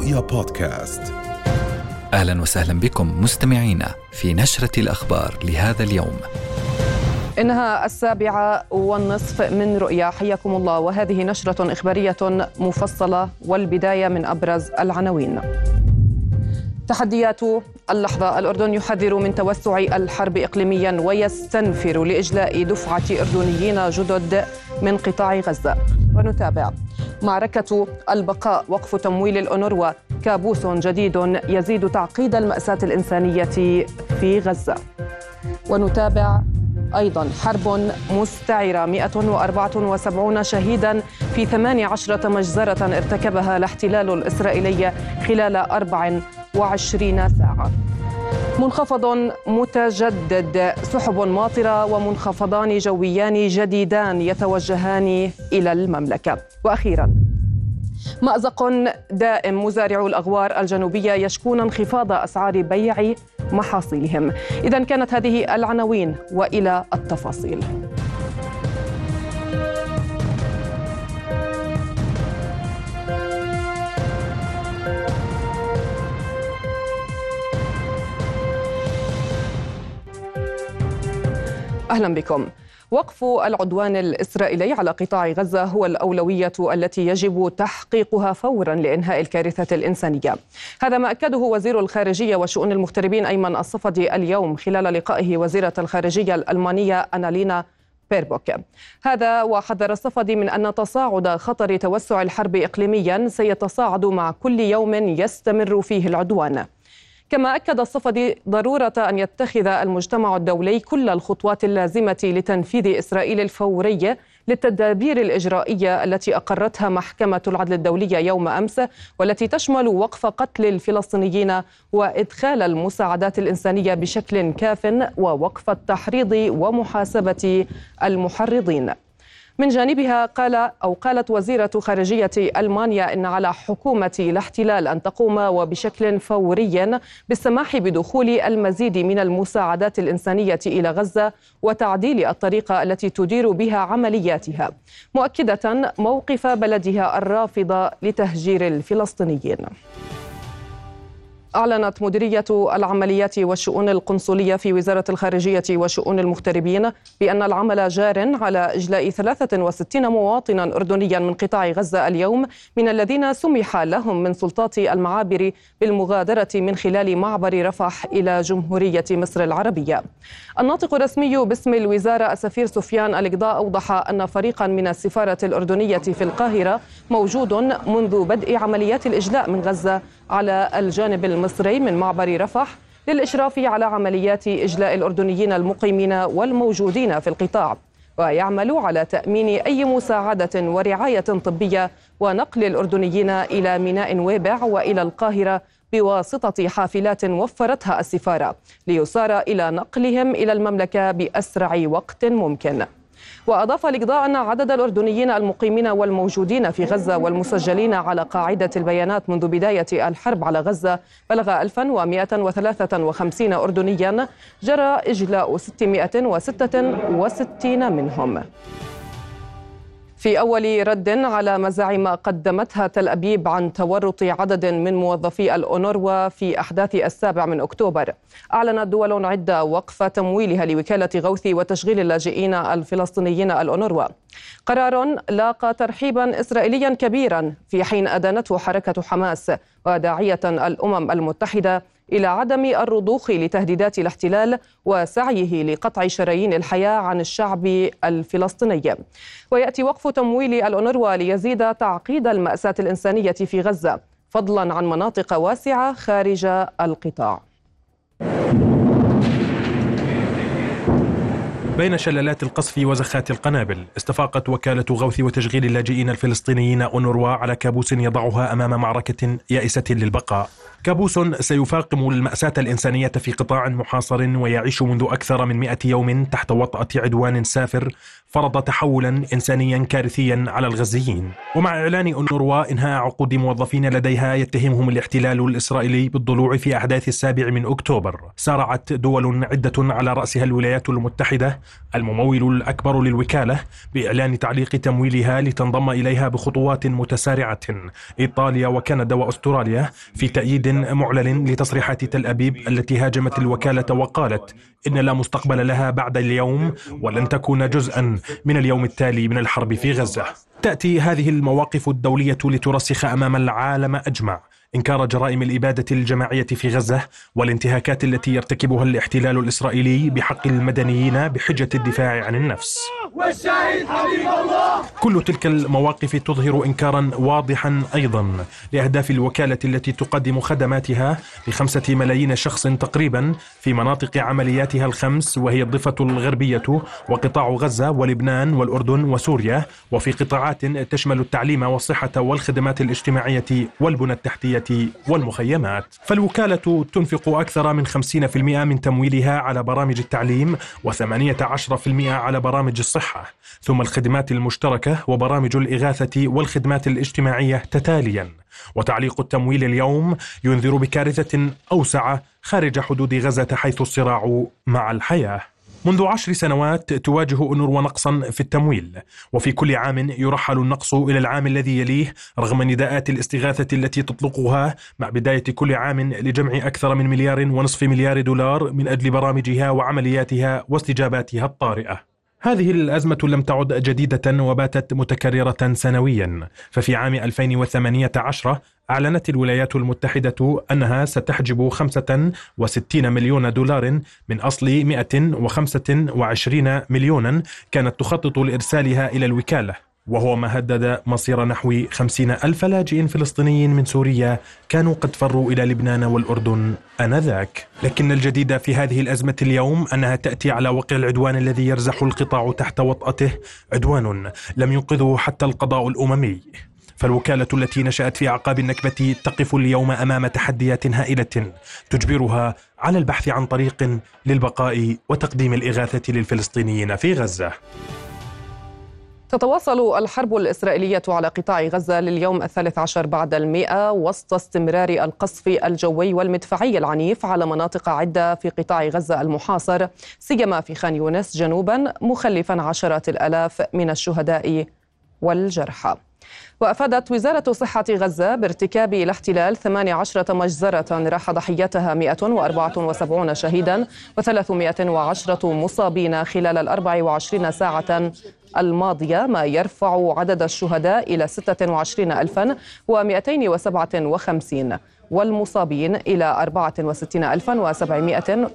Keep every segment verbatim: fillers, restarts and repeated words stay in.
رؤيا بودكاست. أهلا وسهلا بكم مستمعينا في نشرة الأخبار لهذا اليوم. إنها السابعة والنصف من رؤيا، حياكم الله، وهذه نشرة إخبارية مفصلة والبداية من أبرز العناوين. تحديات اللحظة، الأردن يحذر من توسع الحرب إقليميا ويستنفر لإجلاء دفعة أردنيين جدد من قطاع غزة. ونتابع معركة البقاء، وقف تمويل الأونروا كابوس جديد يزيد تعقيد المأساة الإنسانية في غزة. ونتابع أيضا حرب مستعرة، مئة وأربعة وسبعين شهيدا في ثماني عشرة مجزرة ارتكبها الاحتلال الإسرائيلي خلال أربع وعشرين ساعة. منخفض متجدد، سحب ماطرة ومنخفضان جويان جديدان يتوجهان إلى المملكة. وأخيراً مأزق دائم، مزارعو الأغوار الجنوبية يشكون انخفاض أسعار بيع محاصيلهم. إذن كانت هذه العناوين وإلى التفاصيل. أهلا بكم. وقف العدوان الإسرائيلي على قطاع غزة هو الأولوية التي يجب تحقيقها فورا لإنهاء الكارثة الإنسانية. هذا ما أكده وزير الخارجية وشؤون المغتربين أيمن الصفدي اليوم خلال لقائه وزيرة الخارجية الألمانية أنالينا بيربوك. هذا وحذر الصفدي من أن تصاعد خطر توسع الحرب إقليميا سيتصاعد مع كل يوم يستمر فيه العدوان. كما أكد الصفدي ضرورة أن يتخذ المجتمع الدولي كل الخطوات اللازمة لتنفيذ إسرائيل الفوري للتدابير الإجرائية التي أقرتها محكمة العدل الدولية يوم أمس، والتي تشمل وقف قتل الفلسطينيين وإدخال المساعدات الإنسانية بشكل كاف ووقف التحريض ومحاسبة المحرضين. من جانبها قال أو قالت وزيرة خارجية ألمانيا إن على حكومة الاحتلال أن تقوم وبشكل فوري بالسماح بدخول المزيد من المساعدات الإنسانية إلى غزة وتعديل الطريقة التي تدير بها عملياتها، مؤكدة موقف بلدها الرافضة لتهجير الفلسطينيين. أعلنت مديرية العمليات والشؤون القنصلية في وزارة الخارجية وشؤون المغتربين بأن العمل جار على إجلاء ثلاثة وستين مواطنا أردنيا من قطاع غزة اليوم، من الذين سمح لهم من سلطات المعابر بالمغادرة من خلال معبر رفح إلى جمهورية مصر العربية. الناطق الرسمي باسم الوزارة السفير سفيان القضاء أوضح أن فريقا من السفارة الأردنية في القاهرة موجود منذ بدء عمليات الإجلاء من غزة على الجانب المصري من معبر رفح للإشراف على عمليات إجلاء الأردنيين المقيمين والموجودين في القطاع، ويعمل على تأمين أي مساعدة ورعاية طبية ونقل الأردنيين إلى ميناء ويبع وإلى القاهرة بواسطة حافلات وفرتها السفارة ليسار إلى نقلهم إلى المملكة بأسرع وقت ممكن. وأضاف القضاء أن عدد الأردنيين المقيمين والموجودين في غزة والمسجلين على قاعدة البيانات منذ بداية الحرب على غزة بلغ ألف ومئة وثلاثة وخمسين أردنيا، جرى إجلاء ستمئة وستة وستين منهم. في أول رد على مزاعم قدمتها تل أبيب عن تورط عدد من موظفي الأونروا في أحداث السابع من أكتوبر، أعلنت دول عدة وقف تمويلها لوكالة غوث وتشغيل اللاجئين الفلسطينيين الأونروا، قرار لاقى ترحيبا إسرائيليا كبيرا في حين أدانته حركة حماس، وداعية الأمم المتحدة إلى عدم الرضوخ لتهديدات الاحتلال وسعيه لقطع شرايين الحياة عن الشعب الفلسطيني. ويأتي وقف تمويل الأونروا ليزيد تعقيد المأساة الإنسانية في غزة، فضلا عن مناطق واسعة خارج القطاع. بين شلالات القصف وزخات القنابل، استفاقت وكالة غوث وتشغيل اللاجئين الفلسطينيين أونروا على كابوس يضعها أمام معركة يائسة للبقاء. كابوس سيفاقم المأساة الإنسانية في قطاع محاصر ويعيش منذ أكثر من مئة يوم تحت وطأة عدوان سافر فرض تحولا إنسانيا كارثيا على الغزيين. ومع إعلان الأونروا إنهاء عقود موظفين لديها يتهمهم الاحتلال الإسرائيلي بالضلوع في أحداث السابع من أكتوبر، سارعت دول عدة على رأسها الولايات المتحدة الممول الأكبر للوكالة بإعلان تعليق تمويلها لتنضم إليها بخطوات متسارعة. إيطاليا وكندا وأستراليا في تأييد معلن لتصريحات تل أبيب التي هاجمت الوكالة وقالت إن لا مستقبل لها بعد اليوم ولن تكون جزءا من اليوم التالي من الحرب في غزة. تأتي هذه المواقف الدولية لترسخ أمام العالم أجمع إنكار جرائم الإبادة الجماعية في غزة والانتهاكات التي يرتكبها الاحتلال الإسرائيلي بحق المدنيين بحجة الدفاع عن النفس. والشهيد حبيب الله. كل تلك المواقف تظهر إنكارا واضحا أيضا لأهداف الوكالة التي تقدم خدماتها لخمسة ملايين شخص تقريبا في مناطق عملياتها الخمس، وهي الضفة الغربية وقطاع غزة ولبنان والأردن وسوريا، وفي قطاعات تشمل التعليم والصحة والخدمات الاجتماعية والبنى التحتية والمخيمات. فالوكالة تنفق أكثر من خمسين بالمئة من تمويلها على برامج التعليم وثمانية عشر بالمئة على برامج الصحة، ثم الخدمات المشتركة وبرامج الإغاثة والخدمات الاجتماعية تتالياً. وتعليق التمويل اليوم ينذر بكارثة أوسع خارج حدود غزة حيث الصراع مع الحياة. منذ عشر سنوات تواجه أونروا نقصا في التمويل، وفي كل عام يرحل النقص إلى العام الذي يليه رغم نداءات الاستغاثة التي تطلقها مع بداية كل عام لجمع أكثر من مليار ونصف مليار دولار من أجل برامجها وعملياتها واستجاباتها الطارئة. هذه الأزمة لم تعد جديدة وباتت متكررة سنويا، ففي عام ألفين وثمانية عشر أعلنت الولايات المتحدة أنها ستحجب خمسة وستين مليون دولار من أصل مئة وخمسة وعشرين مليونا كانت تخطط لإرسالها إلى الوكالة، وهو ما هدد مصير نحو خمسين ألف لاجئ فلسطيني من سوريا كانوا قد فروا إلى لبنان والأردن آنذاك. لكن الجديد في هذه الأزمة اليوم أنها تأتي على وقع العدوان الذي يرزح القطاع تحت وطأته، عدوان لم ينقذه حتى القضاء الأممي. فالوكالة التي نشأت في أعقاب النكبة تقف اليوم أمام تحديات هائلة تجبرها على البحث عن طريق للبقاء وتقديم الإغاثة للفلسطينيين في غزة. تتواصل الحرب الإسرائيلية على قطاع غزة لليوم الثالث عشر بعد المئة وسط استمرار القصف الجوي والمدفعي العنيف على مناطق عدة في قطاع غزة المحاصر، سيما في خانيونس جنوبا، مخلفا عشرات الآلاف من الشهداء والجرحى. وأفادت وزارة صحة غزة بارتكاب الاحتلال ثمانية عشر مجزرة راح ضحيتها مئة وأربعة وسبعين شهيدا وثلاثمئة وعشرة مصابين خلال ال أربع وعشرين ساعة الماضية، ما يرفع عدد الشهداء إلى ستة وعشرين ألفا ومئتين وسبعة وخمسين والمصابين إلى أربعة وستين ألفا وسبعمئة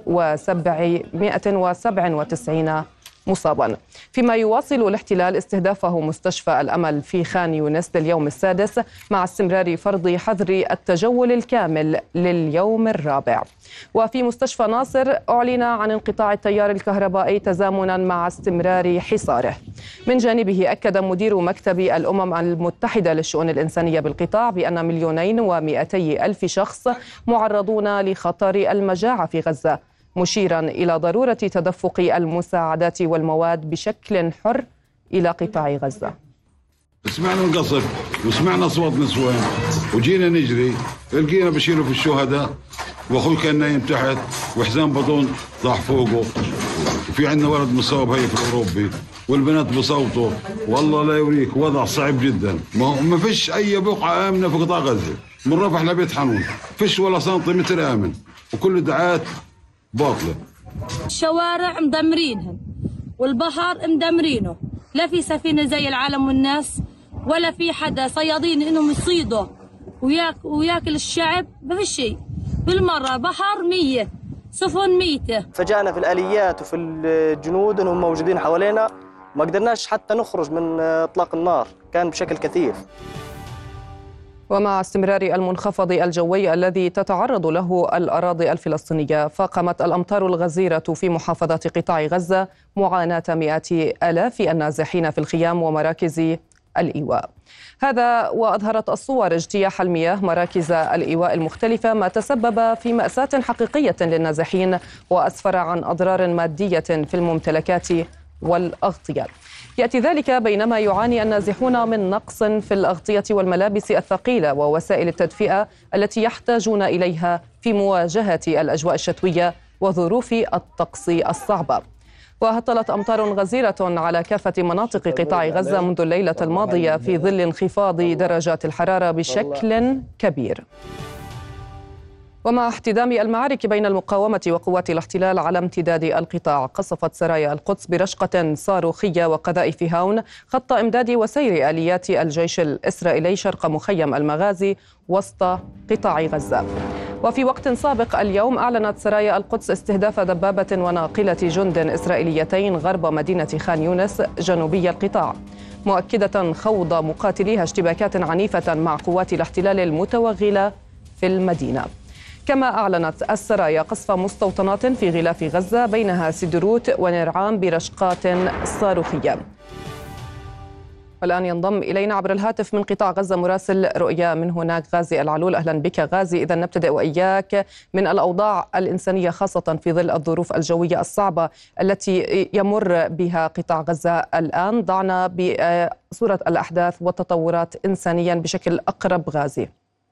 وسبعة وتسعين مصابا. فيما يواصل الاحتلال استهدافه مستشفى الأمل في خان يونس لليوم السادس مع استمرار فرض حظر التجول الكامل لليوم الرابع. وفي مستشفى ناصر أعلن عن انقطاع التيار الكهربائي تزامنا مع استمرار حصاره. من جانبه أكد مدير مكتب الأمم المتحدة للشؤون الإنسانية بالقطاع بأن مليونين ومئتي ألف شخص معرضون لخطر المجاعة في غزة، مشيرا إلى ضرورة تدفق المساعدات والمواد بشكل حر إلى قطاع غزة. سمعنا القصف وسمعنا صوت نسوان وجينا نجري، لقينا بشيلوا في الشهداء وأخوي كان نايم تحت وحزام بطون ضاح فوقه، وفي عندنا ولد مصاب هي في الأوروبي والبنات بصوته، والله لا يوريك وضع صعب جدا. ما فيش أي بقعة آمنة في قطاع غزة من رفح لبيت حنون، فيش ولا سنتيمتر آمن، وكل دعايات باطلة. الشوارع مدمرينهم والبحر مدمرينه، لا في سفينة زي العالم والناس ولا في حدا، صيادين انهم يصيدوا وياك وياكل الشعب، ما في شيء بالمرة، بحر مية، سفن ميتة. فجأنا في الآليات وفي الجنود انهم موجودين حوالينا، ما قدرناش حتى نخرج من اطلاق النار، كان بشكل كثيف. ومع استمرار المنخفض الجوي الذي تتعرض له الأراضي الفلسطينية، فاقمت الأمطار الغزيرة في محافظة قطاع غزة معاناة مئات آلاف النازحين في الخيام ومراكز الإيواء. هذا وأظهرت الصور اجتياح المياه مراكز الإيواء المختلفة، ما تسبب في مأساة حقيقية للنازحين وأسفر عن أضرار مادية في الممتلكات والأغطية. يأتي ذلك بينما يعاني النازحون من نقص في الأغطية والملابس الثقيلة ووسائل التدفئة التي يحتاجون إليها في مواجهة الأجواء الشتوية وظروف الطقس الصعبة. وهطلت أمطار غزيرة على كافة مناطق قطاع غزة منذ الليلة الماضية في ظل انخفاض درجات الحرارة بشكل كبير. ومع احتدام المعارك بين المقاومة وقوات الاحتلال على امتداد القطاع، قصفت سرايا القدس برشقة صاروخية وقذائف هاون خط إمداد وسير آليات الجيش الإسرائيلي شرق مخيم المغازي وسط قطاع غزة. وفي وقت سابق اليوم أعلنت سرايا القدس استهداف دبابة وناقلة جند إسرائيليتين غرب مدينة خانيونس جنوبي القطاع، مؤكدة خوض مقاتليها اشتباكات عنيفة مع قوات الاحتلال المتوغلة في المدينة. كما أعلنت السرايا قصف مستوطنات في غلاف غزة بينها سدروت ونرعام برشقات صاروخية. والآن ينضم إلينا عبر الهاتف من قطاع غزة مراسل رؤيا من هناك غازي العلول. أهلا بك غازي. إذا نبتدأ وإياك من الأوضاع الإنسانية خاصة في ظل الظروف الجوية الصعبة التي يمر بها قطاع غزة الآن، ضعنا بصورة الأحداث والتطورات إنسانيا بشكل أقرب غازي.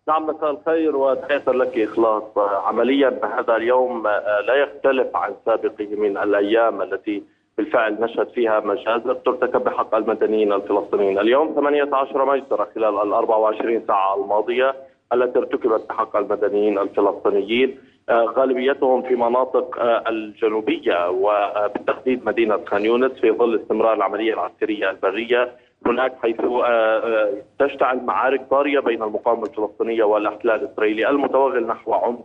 نعم، مساء الخير وتحية لك إخلاص. عمليا هذا اليوم لا يختلف عن سابقه من الأيام التي بالفعل نشهد فيها مجازر ترتكب بحق المدنيين الفلسطينيين. اليوم ثمانية عشر مجزرة خلال ال أربع وعشرين ساعة الماضية التي ارتكبت بحق المدنيين الفلسطينيين، غالبيتهم في مناطق الجنوبية وبالتحديد مدينة خانيونس، في ظل استمرار العملية العسكرية البرية هناك، حيث تشتعل معارك ضارية بين المقاومة الفلسطينية والاحتلال الإسرائيلي المتوغل نحو عمق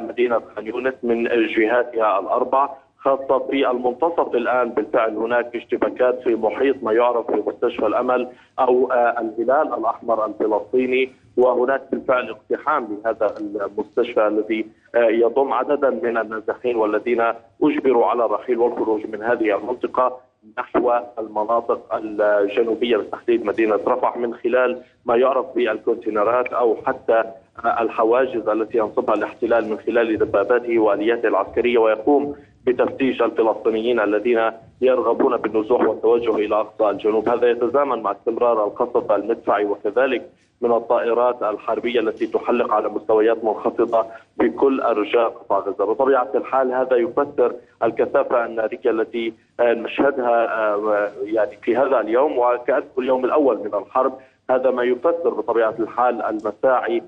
مدينة خانيونس من جهاتها الأربع، خاصة في المنتصف. الآن بالفعل هناك اشتباكات في محيط ما يعرف بمستشفى الأمل أو الهلال الأحمر الفلسطيني، وهناك بالفعل اقتحام لهذا المستشفى الذي يضم عددا من النازحين والذين أجبروا على الرحيل والخروج من هذه المنطقة نحو المناطق الجنوبية بالتحديد مدينة رفح، من خلال ما يعرف بالكونتينرات أو حتى الحواجز التي ينصبها الاحتلال من خلال دباباته وآلياته العسكرية، ويقوم بتفتيش الفلسطينيين الذين يرغبون بالنزوح والتوجه إلى أقصى الجنوب. هذا يتزامن مع استمرار القصف المدفعي وكذلك من الطائرات الحربية التي تحلق على مستويات منخفضة في كل أرجاء قطاع غزة. بطبيعة الحال هذا يفسر الكثافة النارية التي نشهدها يعني في هذا اليوم وكأنه اليوم الأول من الحرب. هذا ما يفسر بطبيعة الحال المساعي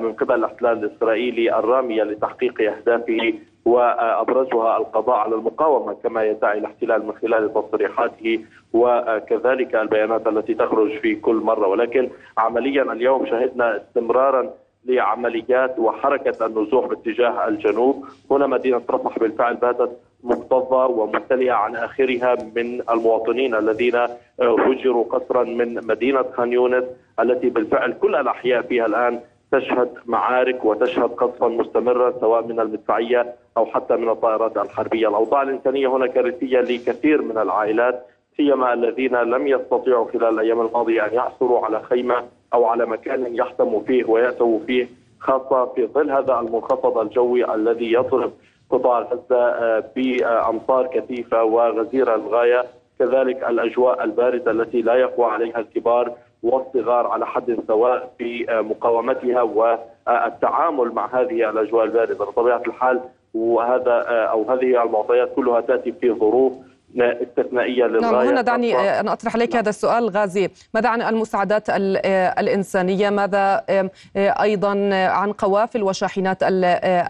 من قبل الاحتلال الإسرائيلي الرامية لتحقيق أهدافه وأبرزها القضاء على المقاومة كما يدعي الاحتلال من خلال تصريحاته وكذلك البيانات التي تخرج في كل مرة. ولكن عمليا اليوم شهدنا استمرارا لعمليات وحركة النزوح باتجاه الجنوب. هنا مدينة رفح بالفعل باتت مكتظة ومبتلية عن آخرها من المواطنين الذين هجروا قسرا من مدينة خانيونس التي بالفعل كل الأحياء فيها الآن تشهد معارك وتشهد قصفا مستمرا سواء من المدفعية أو حتى من الطائرات الحربية. الأوضاع الإنسانية هنا كارثية لكثير من العائلات، سيما الذين لم يستطيعوا خلال الأيام الماضية أن يحصلوا على خيمة أو على مكان يحتموا فيه ويأتوا فيه، خاصة في ظل هذا المنخفض الجوي الذي يضرب قطاع غزة بأمطار كثيفة وغزيرة للغاية، كذلك الأجواء الباردة التي لا يقوى عليها الكبار والصغار على حد سواء في مقاومتها والتعامل مع هذه الأجواء الباردة بطبيعة الحال. وهذا أو هذه المعطيات كلها تأتي في ظروف استثنائية للغاية. نعم، هنا دعني أن أطرح عليك هذا السؤال غازي. ماذا عن المساعدات الإنسانية؟ ماذا أيضا عن قوافل وشاحنات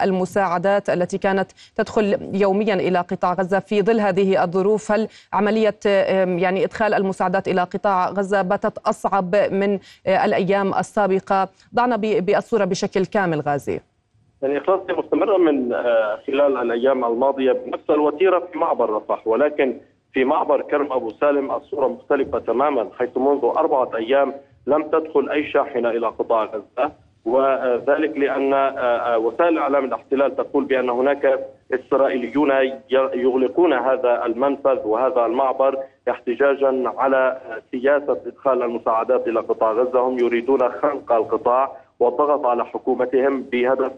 المساعدات التي كانت تدخل يوميا إلى قطاع غزة في ظل هذه الظروف؟ هل عملية يعني إدخال المساعدات إلى قطاع غزة باتت أصعب من الأيام السابقة؟ ضعنا بالصورة بشكل كامل غازي. يعني إخلاصي مستمرة من خلال الأيام الماضية بنفس الوتيرة في معبر رفح، ولكن في معبر كرم أبو سالم الصورة مختلفة تماما، حيث منذ أربعة أيام لم تدخل أي شاحنة إلى قطاع غزة، وذلك لأن وسائل إعلام الاحتلال تقول بأن هناك إسرائيليون يغلقون هذا المنفذ وهذا المعبر احتجاجا على سياسة إدخال المساعدات إلى قطاع غزة. هم يريدون خنق القطاع والضغط على حكومتهم بهدف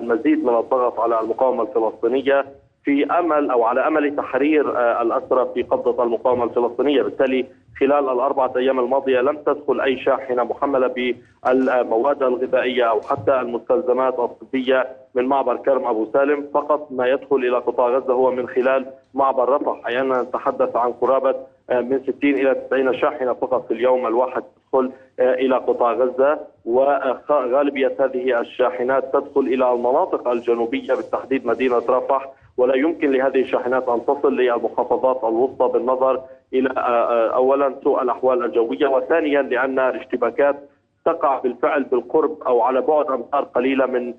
المزيد من الضغط على المقاومة الفلسطينية في أمل أو على أمل تحرير الأسرى في قبضة المقاومة الفلسطينية. بالتالي خلال الأربعة أيام الماضية لم تدخل أي شاحنة محملة بالمواد الغذائية أو حتى المستلزمات الطبية من معبر كرم أبو سالم، فقط ما يدخل إلى قطاع غزة هو من خلال معبر رفح. أحيانا نتحدث عن قرابة من ستين إلى تسعين شاحنة فقط في اليوم الواحد تدخل إلى قطاع غزة، وغالبية هذه الشاحنات تدخل إلى المناطق الجنوبية بالتحديد مدينة رفح، ولا يمكن لهذه الشاحنات أن تصل للمحافظات الوسطى بالنظر إلى أولا سوء الأحوال الجوية، وثانيا لأن الاشتباكات تقع بالفعل بالقرب أو على بعد أمتار قليلة من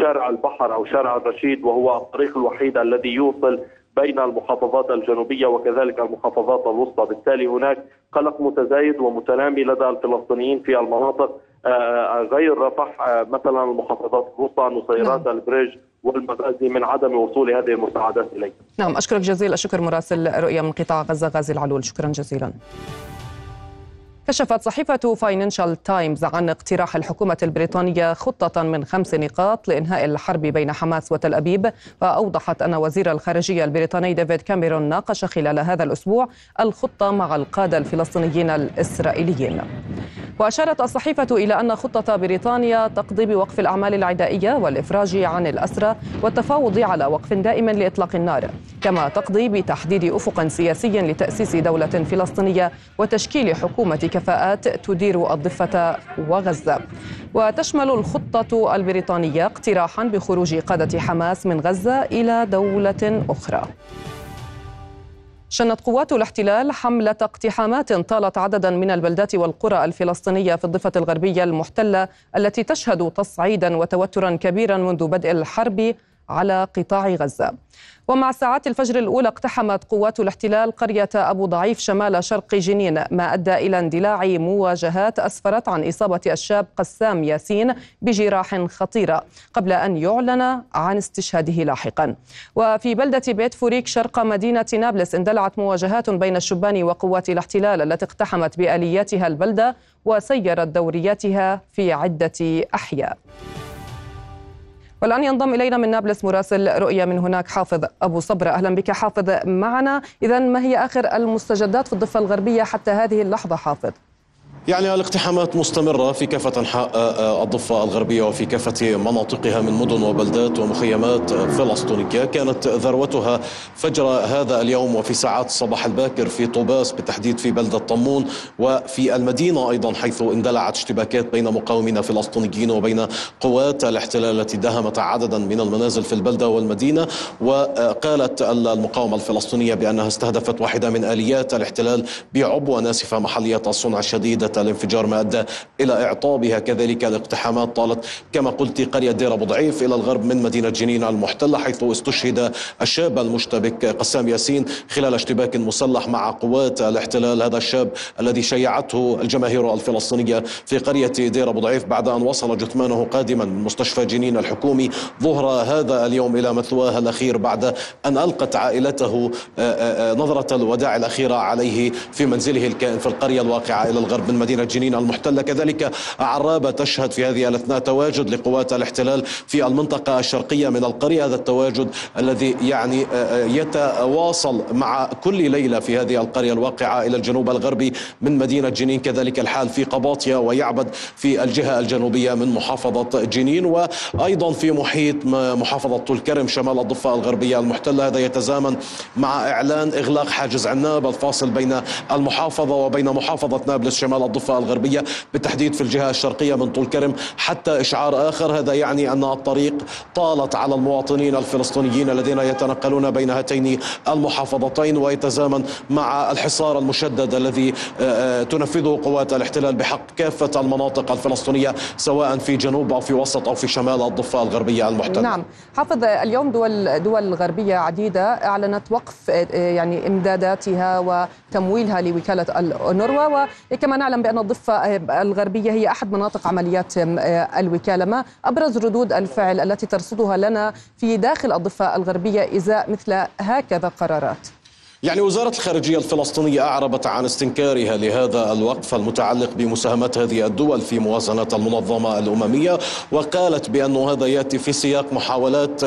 شارع البحر أو شارع الرشيد، وهو الطريق الوحيد الذي يوصل بين المحافظات الجنوبية وكذلك المحافظات الوسطى. بالتالي هناك قلق متزايد ومتنامي لدى الفلسطينيين في المناطق غير رفح، مثلا المحافظات الوسطى، نصيرات، البريج والمغازي، من عدم وصول هذه المساعدات إليه. نعم، أشكرك جزيل الشكر مراسل رؤيا من قطاع غزة غازي العلول، شكرا جزيلا. كشفت صحيفة فايننشال تايمز عن اقتراح الحكومة البريطانية خطة من خمس نقاط لإنهاء الحرب بين حماس وتل أبيب، وأوضحت أن وزير الخارجية البريطاني ديفيد كاميرون ناقش خلال هذا الأسبوع الخطة مع القادة الفلسطينيين الإسرائيليين. وأشارت الصحيفة إلى أن خطة بريطانيا تقضي بوقف الأعمال العدائية والإفراج عن الأسرى والتفاوض على وقف دائم لإطلاق النار، كما تقضي بتحديد أفق سياسي لتأسيس دولة فلسطينية وتشكيل حكومة كفاءات تدير الضفة وغزة. وتشمل الخطة البريطانية اقتراحا بخروج قادة حماس من غزة إلى دولة أخرى. شنت قوات الاحتلال حملة اقتحامات طالت عددا من البلدات والقرى الفلسطينية في الضفة الغربية المحتلة التي تشهد تصعيدا وتوترا كبيرا منذ بدء الحرب على قطاع غزة. ومع ساعات الفجر الأولى اقتحمت قوات الاحتلال قرية أبو ضعيف شمال شرق جنين، ما أدى إلى اندلاع مواجهات أسفرت عن إصابة الشاب قسام ياسين بجراح خطيرة قبل أن يعلن عن استشهاده لاحقا. وفي بلدة بيت فوريك شرق مدينة نابلس اندلعت مواجهات بين الشبان وقوات الاحتلال التي اقتحمت بآلياتها البلدة وسيرت دورياتها في عدة أحياء. والآن ينضم إلينا من نابلس مراسل رؤيا من هناك حافظ أبو صبر. أهلا بك حافظ معنا. إذن ما هي آخر المستجدات في الضفة الغربية حتى هذه اللحظة حافظ؟ يعني الاقتحامات مستمرة في كافة أنحاء الضفة الغربية وفي كافة مناطقها من مدن وبلدات ومخيمات فلسطينية، كانت ذروتها فجر هذا اليوم وفي ساعات الصباح الباكر في طوباس بالتحديد في بلدة طمون وفي المدينة أيضا، حيث اندلعت اشتباكات بين مقاومين فلسطينيين وبين قوات الاحتلال التي داهمت عددا من المنازل في البلدة والمدينة. وقالت المقاومة الفلسطينية بأنها استهدفت واحدة من آليات الاحتلال بعبوة ناسفة محلية الصنع الشديدة الانفجار ما أدى إلى إعطابها. كذلك الاقتحامات طالت كما قلت قرية دير أبو ضعيف إلى الغرب من مدينة جنين المحتلة، حيث استشهد الشاب المشتبك قسام ياسين خلال اشتباك مسلح مع قوات الاحتلال. هذا الشاب الذي شيعته الجماهير الفلسطينية في قرية دير أبو ضعيف بعد أن وصل جثمانه قادما من مستشفى جنين الحكومي ظهر هذا اليوم إلى مثواه الأخير بعد أن ألقت عائلته نظرة الوداع الأخيرة عليه في منزله الكائن في القرية الواقعة إلى الغرب من مدينة جنين المحتلة. كذلك عرابة تشهد في هذه الأثناء تواجد لقوات الاحتلال في المنطقة الشرقية من القرية، هذا التواجد الذي يعني يتواصل مع كل ليلة في هذه القرية الواقعة إلى الجنوب الغربي من مدينة جنين. كذلك الحال في قباطيا ويعبد في الجهة الجنوبية من محافظة جنين، وأيضا في محيط محافظة طول كرم شمال الضفة الغربية المحتلة. هذا يتزامن مع إعلان إغلاق حاجز عناب الفاصل بين المحافظة وبين محافظة نابلس شمال الضفة الغربية بالتحديد في الجهة الشرقية من طول كرم حتى إشعار آخر. هذا يعني أن الطريق طالت على المواطنين الفلسطينيين الذين يتنقلون بين هاتين المحافظتين، ويتزامن مع الحصار المشدد الذي تنفذه قوات الاحتلال بحق كافة المناطق الفلسطينية سواء في جنوب أو في وسط أو في شمال الضفة الغربية المحتلة. نعم حافظ، اليوم دول دول غربية عديدة أعلنت وقف يعني إمداداتها وتمويلها لوكالة الأونروا، وكما نعلم بأن الضفة الغربية هي أحد مناطق عمليات الوكالة. ما أبرز ردود الفعل التي ترصدها لنا في داخل الضفة الغربية إزاء مثل هكذا قرارات؟ يعني وزارة الخارجية الفلسطينية أعربت عن استنكارها لهذا الوقف المتعلق بمساهمات هذه الدول في موازنة المنظمة الأممية، وقالت بأن هذا يأتي في سياق محاولات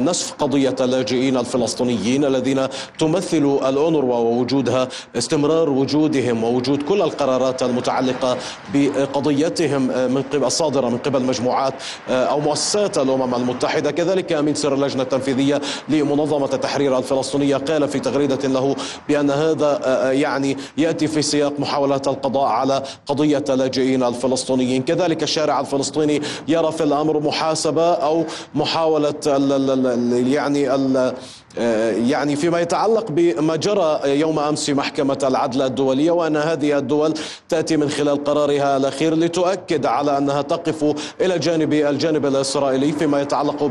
نسف قضية اللاجئين الفلسطينيين الذين تمثل الأونروا ووجودها استمرار وجودهم ووجود كل القرارات المتعلقة بقضيتهم من قبل الصادرة من قبل مجموعات أو مؤسسات الأمم المتحدة. كذلك أمين سر اللجنة التنفيذية لمنظمة التحرير الفلسطينية قال في تغريدة له بأن هذا يعني يأتي في سياق محاولات القضاء على قضية اللاجئين الفلسطينيين. كذلك الشارع الفلسطيني يرى في الأمر محاسبة أو محاولة يعني ال يعني فيما يتعلق بما جرى يوم أمس في محكمة العدل الدولية، وأن هذه الدول تأتي من خلال قرارها الأخير لتؤكد على أنها تقف إلى جانب الجانب الإسرائيلي فيما يتعلق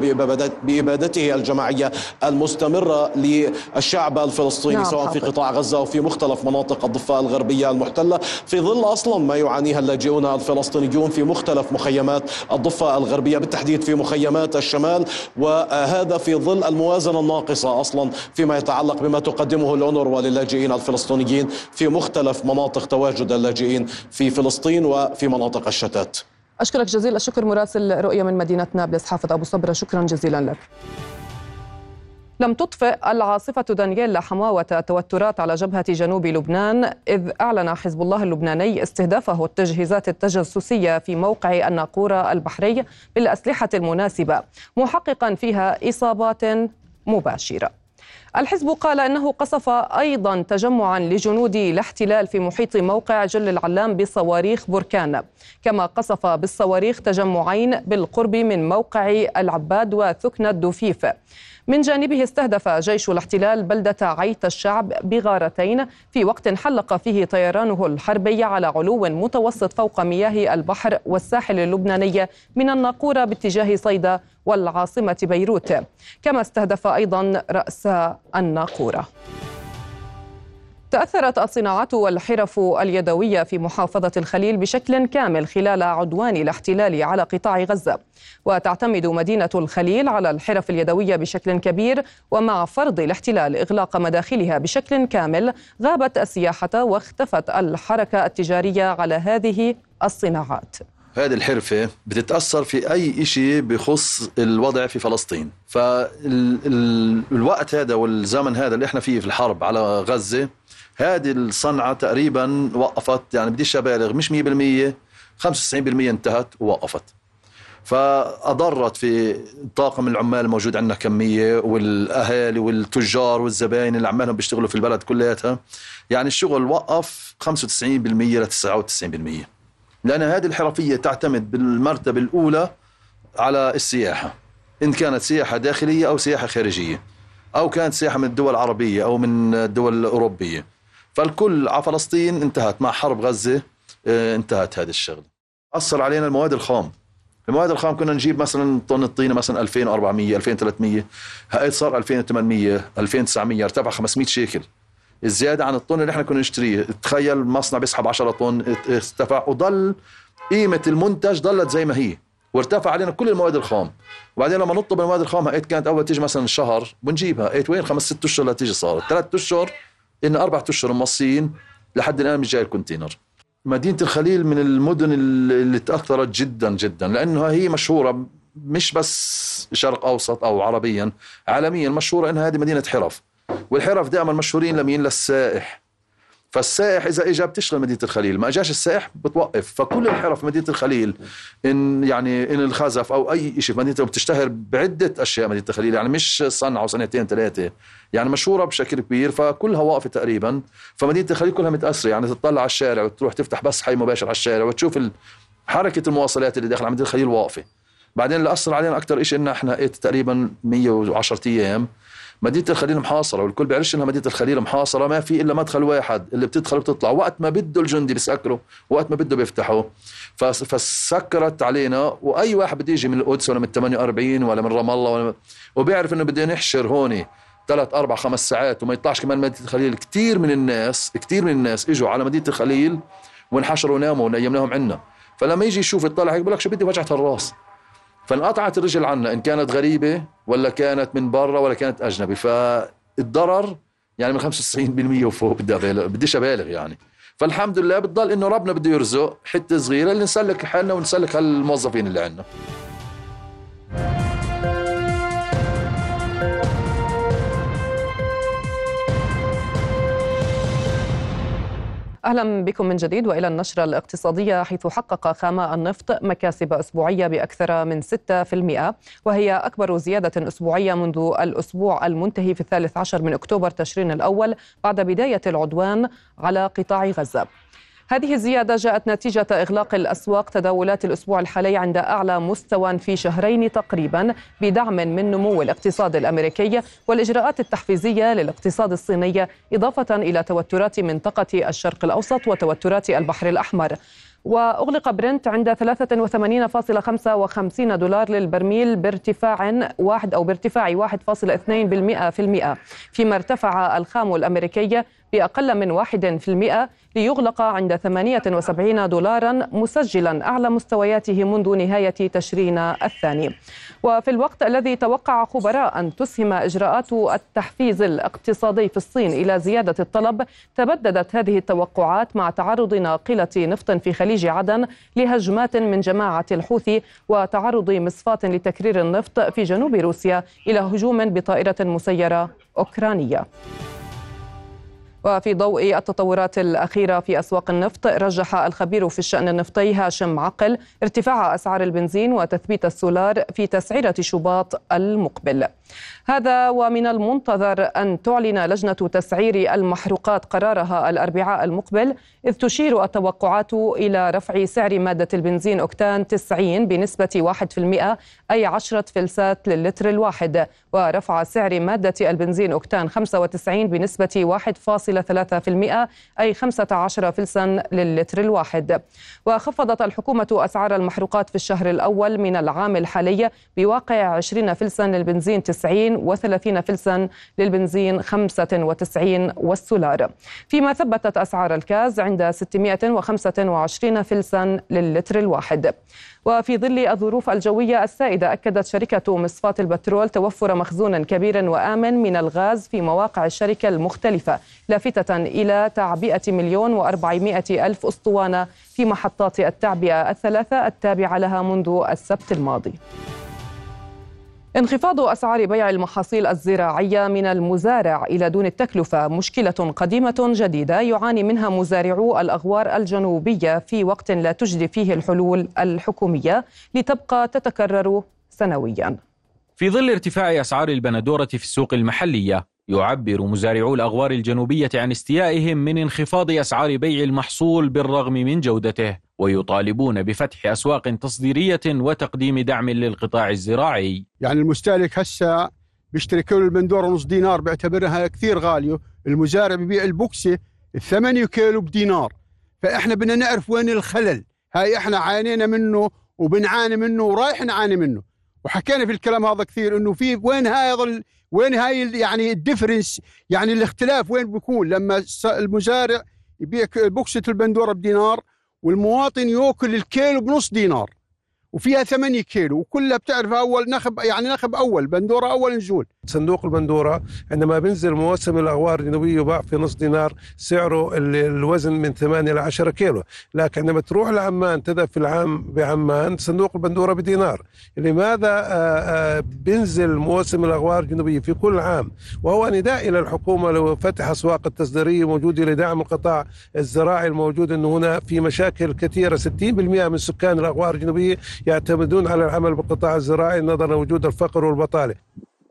بإبادته الجماعية المستمرة للشعب الفلسطيني نعم سواء في قطاع غزة أو في مختلف مناطق الضفة الغربية المحتلة، في ظل أصلا ما يعانيها اللاجئون الفلسطينيون في مختلف مخيمات الضفة الغربية بالتحديد في مخيمات الشمال، وهذا في ظل الموازنة الناقصة أصلا فيما يتعلق بما تقدمه الأونروا للاجئين الفلسطينيين في مختلف مناطق تواجد اللاجئين في فلسطين وفي مناطق الشتات. أشكرك جزيل الشكر مراسل رؤية من مدينة نابلس حافظ أبو صبر، شكرا جزيلا لك. لم تطفئ العاصفة دانييل حماوة التوترات على جبهة جنوب لبنان، إذ أعلن حزب الله اللبناني استهدافه التجهيزات التجسسية في موقع الناقورة البحري بالأسلحة المناسبة، محققا فيها إصابات مباشرة. الحزب قال إنه قصف أيضا تجمعا لجنود الاحتلال في محيط موقع جل العلام بصواريخ بركان، كما قصف بالصواريخ تجمعين بالقرب من موقع العباد وثكنة دفيف. من جانبه استهدف جيش الاحتلال بلدة عيتا الشعب بغارتين في وقت حلق فيه طيرانه الحربي على علو متوسط فوق مياه البحر والساحل اللبناني من الناقورة باتجاه صيدا والعاصمة بيروت، كما استهدف أيضا رأس الناقورة. تأثرت الصناعات والحرف اليدوية في محافظة الخليل بشكل كامل خلال عدوان الاحتلال على قطاع غزة، وتعتمد مدينة الخليل على الحرف اليدوية بشكل كبير، ومع فرض الاحتلال إغلاق مداخلها بشكل كامل غابت السياحة واختفت الحركة التجارية على هذه الصناعات. هذه الحرفة بتتأثر في أي إشي بخص الوضع في فلسطين، فالوقت هذا والزمن هذا اللي احنا فيه في الحرب على غزة هذه الصنعة تقريبا وقفت، يعني بديش أبالغ مش مية بالمية خمسة وتسعين بالمية انتهت ووقفت، فأضرت في طاقم العمال الموجود عندنا كمية والأهالي والتجار والزبائن اللي عمالهم بيشتغلوا في البلد كلياتها، يعني الشغل وقف خمسة وتسعين بالمية إلى تسعة وتسعين بالمية، لأن هذه الحرفية تعتمد بالمرتبة الأولى على السياحة، إن كانت سياحة داخلية أو سياحة خارجية، أو كانت سياحة من الدول العربية أو من الدول الأوروبية، فالكل على فلسطين انتهت مع حرب غزة انتهت هذا الشغل. أثر علينا المواد الخام، المواد الخام كنا نجيب مثلا طن الطينة مثلا ألفين وأربعمية ألفين وثلاثمية، هاي صار ألفين وثمانمية ألفين وتسعمية، ارتفع خمسمية شيكل، الزيادة عن الطن اللي احنا كنا نشتريه، تخيل مصنع بيسحب عشرة طن ارتفع، وضل قيمة المنتج ضلت زي ما هي، وارتفع علينا كل المواد الخام. وبعدين لما نطلب المواد الخام هاي كانت أول تيجي مثلا شهر بنجيبها، هاي وين خمس ست أشهر لا تيجي، صارت ثلاث أشهر إن أربعة أشهر مصين لحد الآن مش جاي الكونتينر. مدينة الخليل من المدن اللي تأثرت جدا جدا، لأنها هي مشهورة مش بس شرق أوسط أو عربيا، عالميا مشهورة إنها هذه مدينة حرف، والحرف دائما مشهورين لمين؟ للسائح، فالسائح إذا إجا بتشغل مدينة الخليل، ما إجاش السائح بتوقف، فكل الحرف مدينة الخليل إن يعني إن الخزف أو أي شيء في مدينة بتشتهر بعدة أشياء مدينة الخليل، يعني مش صنعة وصنعتين ثلاثة، يعني مشهورة بشكل كبير، فكلها واقفة تقريبا، فمدينة الخليل كلها متأثرة، يعني تطلع على الشارع وتروح تفتح بس حي مباشر على الشارع وتشوف حركة المواصلات اللي داخل على مدينة الخليل واقفة. بعدين اللي أثر علينا أكثر شيء إن إحنا تقريبا مية وعشرة أيام مدينة الخليل محاصرة، والكل بيعرفش إنها مدينة الخليل محاصرة، ما في إلا مدخل واحد اللي بتدخل وبتطلع، وقت ما بده الجندي بيسكره، وقت ما بده بيفتحه، فسكرت علينا، وأي واحد بده يجي من القدس ولا من ثمانية وأربعين ولا من رام الله ولا وبيعرف إنه بده ينحشر هوني ثلاث أربع خمس ساعات وما يطلعش كمان مدينة الخليل. كتير من الناس كتير من الناس إجوا على مدينة الخليل وانحشروا وناموا ونيمناهم عنا، فلما يجي يشوف يطلع هيك بيقول لك شو بدي وجعت الراس، فانقطعت الرجل عنا إن كانت غريبة ولا كانت من برا ولا كانت أجنبي، فالضرر يعني من خمسة وتسعين بالمية وفوق بديش أبالغ يعني. فالحمد لله بتضل إنه ربنا بده يرزق حتة صغيرة اللي نسلك حالنا ونسلك هالموظفين اللي عندنا. أهلا بكم من جديد وإلى النشرة الاقتصادية، حيث حقق خام النفط مكاسب أسبوعية بأكثر من ستة بالمئة، وهي أكبر زيادة أسبوعية منذ الأسبوع المنتهي في الثالث عشر من أكتوبر تشرين الأول بعد بداية العدوان على قطاع غزة. هذه الزيادة جاءت نتيجة إغلاق الأسواق تداولات الأسبوع الحالي عند أعلى مستوى في شهرين تقريبا، بدعم من نمو الاقتصاد الأمريكي والإجراءات التحفيزية للاقتصاد الصيني، إضافة إلى توترات منطقة الشرق الأوسط وتوترات البحر الأحمر. وأغلق برنت عند ثلاثة وثمانين فاصلة خمسة وخمسين دولار للبرميل بارتفاع واحد أو بارتفاع واحد فاصلة اثنين بالمئة، فيما ارتفع الخام الأمريكي بأقل من واحد في المئة ليغلق عند ثمانية وسبعين دولاراً، مسجلاً أعلى مستوياته منذ نهاية تشرين الثاني. وفي الوقت الذي توقع خبراء أن تسهم إجراءات التحفيز الاقتصادي في الصين إلى زيادة الطلب، تبددت هذه التوقعات مع تعرض ناقلة نفط في خليج عدن لهجمات من جماعة الحوثي، وتعرض مصفاة لتكرير النفط في جنوب روسيا إلى هجوم بطائرة مسيرة أوكرانية. وفي ضوء التطورات الأخيرة في أسواق النفط، رجح الخبير في الشأن النفطي هاشم عقل ارتفاع أسعار البنزين وتثبيت السولار في تسعيرة شباط المقبل. هذا ومن المنتظر أن تعلن لجنة تسعير المحروقات قرارها الأربعاء المقبل، إذ تشير التوقعات إلى رفع سعر مادة البنزين أوكتان تسعين بنسبة واحد بالمئة، أي عشرة فلسات للتر الواحد، ورفع سعر مادة البنزين أوكتان خمسة وتسعين بنسبة واحد فاصلة ثلاثة بالمئة، أي خمسة عشر فلسا للتر الواحد. وخفضت الحكومة أسعار المحروقات في الشهر الأول من العام الحالي بواقع عشرين فلسا للبنزين تسعين، وثلاثين فلسا للبنزين خمسة وتسعين والسولار، فيما ثبتت أسعار الكاز عند ستمائة وخمسة وعشرين فلسا للتر الواحد. وفي ظل الظروف الجوية السائدة، أكدت شركة مصفاة البترول توفر مخزون كبير وآمن من الغاز في مواقع الشركة المختلفة، لافتة إلى تعبئة مليون وأربعمائة ألف أسطوانة في محطات التعبئة الثلاثة التابعة لها منذ السبت الماضي. انخفاض أسعار بيع المحاصيل الزراعية من المزارع إلى دون التكلفة مشكلة قديمة جديدة يعاني منها مزارعو الأغوار الجنوبية في وقت لا تجدي فيه الحلول الحكومية، لتبقى تتكرر سنويا. في ظل ارتفاع أسعار البندورة في السوق المحلية، يعبر مزارعو الأغوار الجنوبية عن استيائهم من انخفاض أسعار بيع المحصول بالرغم من جودته، ويطالبون بفتح أسواق تصديرية وتقديم دعم للقطاع الزراعي. يعني المستهلك هسه بيشتري كيلو البندورة نص دينار، بيعتبرها كثير غالية. المزارع بيبيع البوكسة الثمانية كيلو بدينار. فإحنا بدنا نعرف وين الخلل، هاي إحنا عانينا منه وبنعاني منه ورايح نعاني منه، وحكينا في الكلام هذا كثير، إنه في وين هاي وين هاي يعني الديفرنس، يعني الاختلاف وين بيكون لما المزارع يبيع بوكسة البندورة بدينار والمواطن يأكل الكيلو بنص دينار وفيها ثمانية كيلو، وكلها بتعرف أول نخب، يعني نخب أول بندورة أول نزول. صندوق البندورة عندما بنزل موسم الأغوار الجنوبية يباع في نص دينار، سعره الوزن من ثمانية إلى عشرة كيلو، لكن عندما تروح لعمان تذهب في العام بعمان صندوق البندورة بدينار. لماذا بنزل موسم الأغوار الجنوبية في كل عام؟ وهو نداء إلى الحكومة لو فتح أسواق التصديرية موجودة لدعم القطاع الزراعي الموجود، أنه هنا في مشاكل كثيرة. ستين بالمئة من سكان الأغوار الجنوبية يعتمدون على العمل بالقطاع الزراعي نظرا لوجود الفقر والبطالة.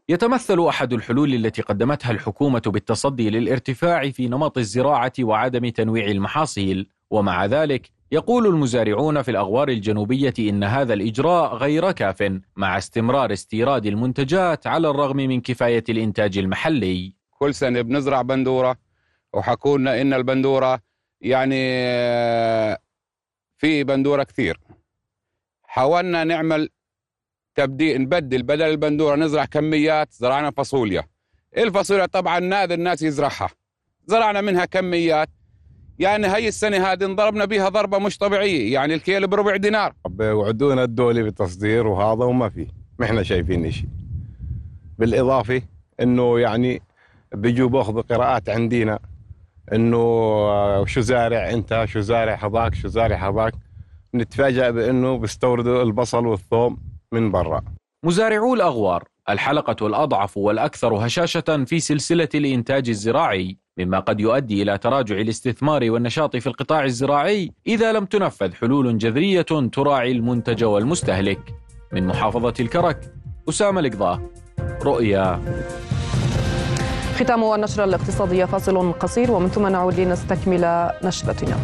يتمثل أحد الحلول التي قدمتها الحكومة بالتصدي للارتفاع في نمط الزراعة وعدم تنويع المحاصيل، ومع ذلك يقول المزارعون في الأغوار الجنوبية إن هذا الإجراء غير كاف مع استمرار استيراد المنتجات على الرغم من كفاية الإنتاج المحلي. كل سنة بنزرع بندورة وحكوا لنا إن البندورة يعني في بندورة كثير. حاولنا نعمل تبديل، نبدل بدل البندوره نزرع كميات، زرعنا فاصوليا. الفاصوليا طبعا نادر الناس يزرعها، زرعنا منها كميات. يعني هي السنه هذه انضربنا بها ضربه مش طبيعيه، يعني الكيلو بربع دينار. وعدونا الدولي بتصدير وهذا وما فيه، ما احنا شايفين شيء. بالاضافه انه يعني بيجوا باخذوا قراءات عندينا انه شو زارع انت، شو زارع هذاك، شو زارع هذاك، نتفاجأ بانه بيستوردوا البصل والثوم من برا. مزارعو الأغوار، الحلقة الأضعف والأكثر هشاشة في سلسلة الإنتاج الزراعي، مما قد يؤدي إلى تراجع الاستثمار والنشاط في القطاع الزراعي إذا لم تنفذ حلول جذرية تراعي المنتج والمستهلك. من محافظة الكرك، أسامة القضاء، رؤيا. ختام النشرة الاقتصادية فاصل قصير، ومن ثم نعود لنستكمل نشرتنا.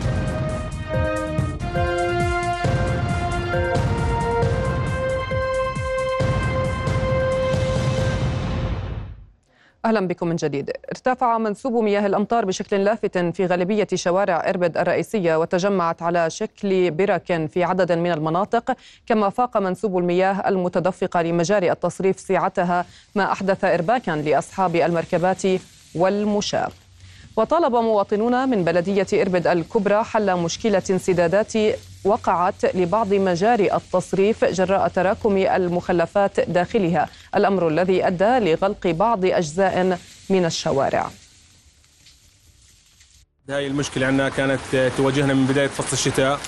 أهلا بكم من جديد. ارتفع منسوب مياه الأمطار بشكل لافت في غالبية شوارع اربد الرئيسية، وتجمعت على شكل برك في عدد من المناطق، كما فاق منسوب المياه المتدفقة لمجاري التصريف سعتها، ما أحدث إرباكا لأصحاب المركبات والمشاة. وطالب مواطنون من بلدية اربد الكبرى حل مشكلة انسدادات وقعت لبعض مجاري التصريف جراء تراكم المخلفات داخلها، الأمر الذي أدى لغلق بعض أجزاء من الشوارع. هذه المشكلة عندنا كانت تواجهنا من بداية فصل الشتاء،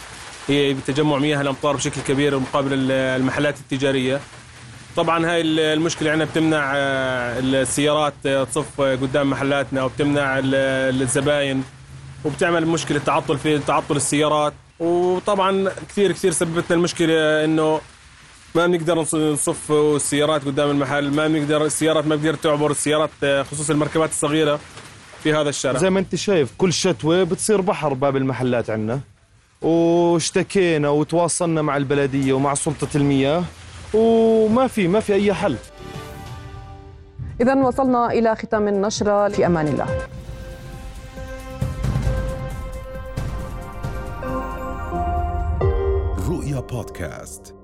هي بتجمع مياه الأمطار بشكل كبير مقابل المحلات التجارية. طبعا هاي المشكله عندنا بتمنع السيارات تصف قدام محلاتنا، وبتمنع الزباين، وبتعمل مشكله تعطل في تعطل السيارات. وطبعا كثير كثير سببتنا المشكله انه ما بنقدر نصف السيارات قدام المحل، ما بنقدر السيارات ما بتقدر تعبر، السيارات خصوصا المركبات الصغيره في هذا الشارع. زي ما انت شايف كل شتوه بتصير بحر باب المحلات عندنا، واشتكينا وتواصلنا مع البلديه ومع سلطه المياه، وما في ما في أي حل. إذن وصلنا إلى ختام النشرة، في أمان الله. رؤيا بودكاست.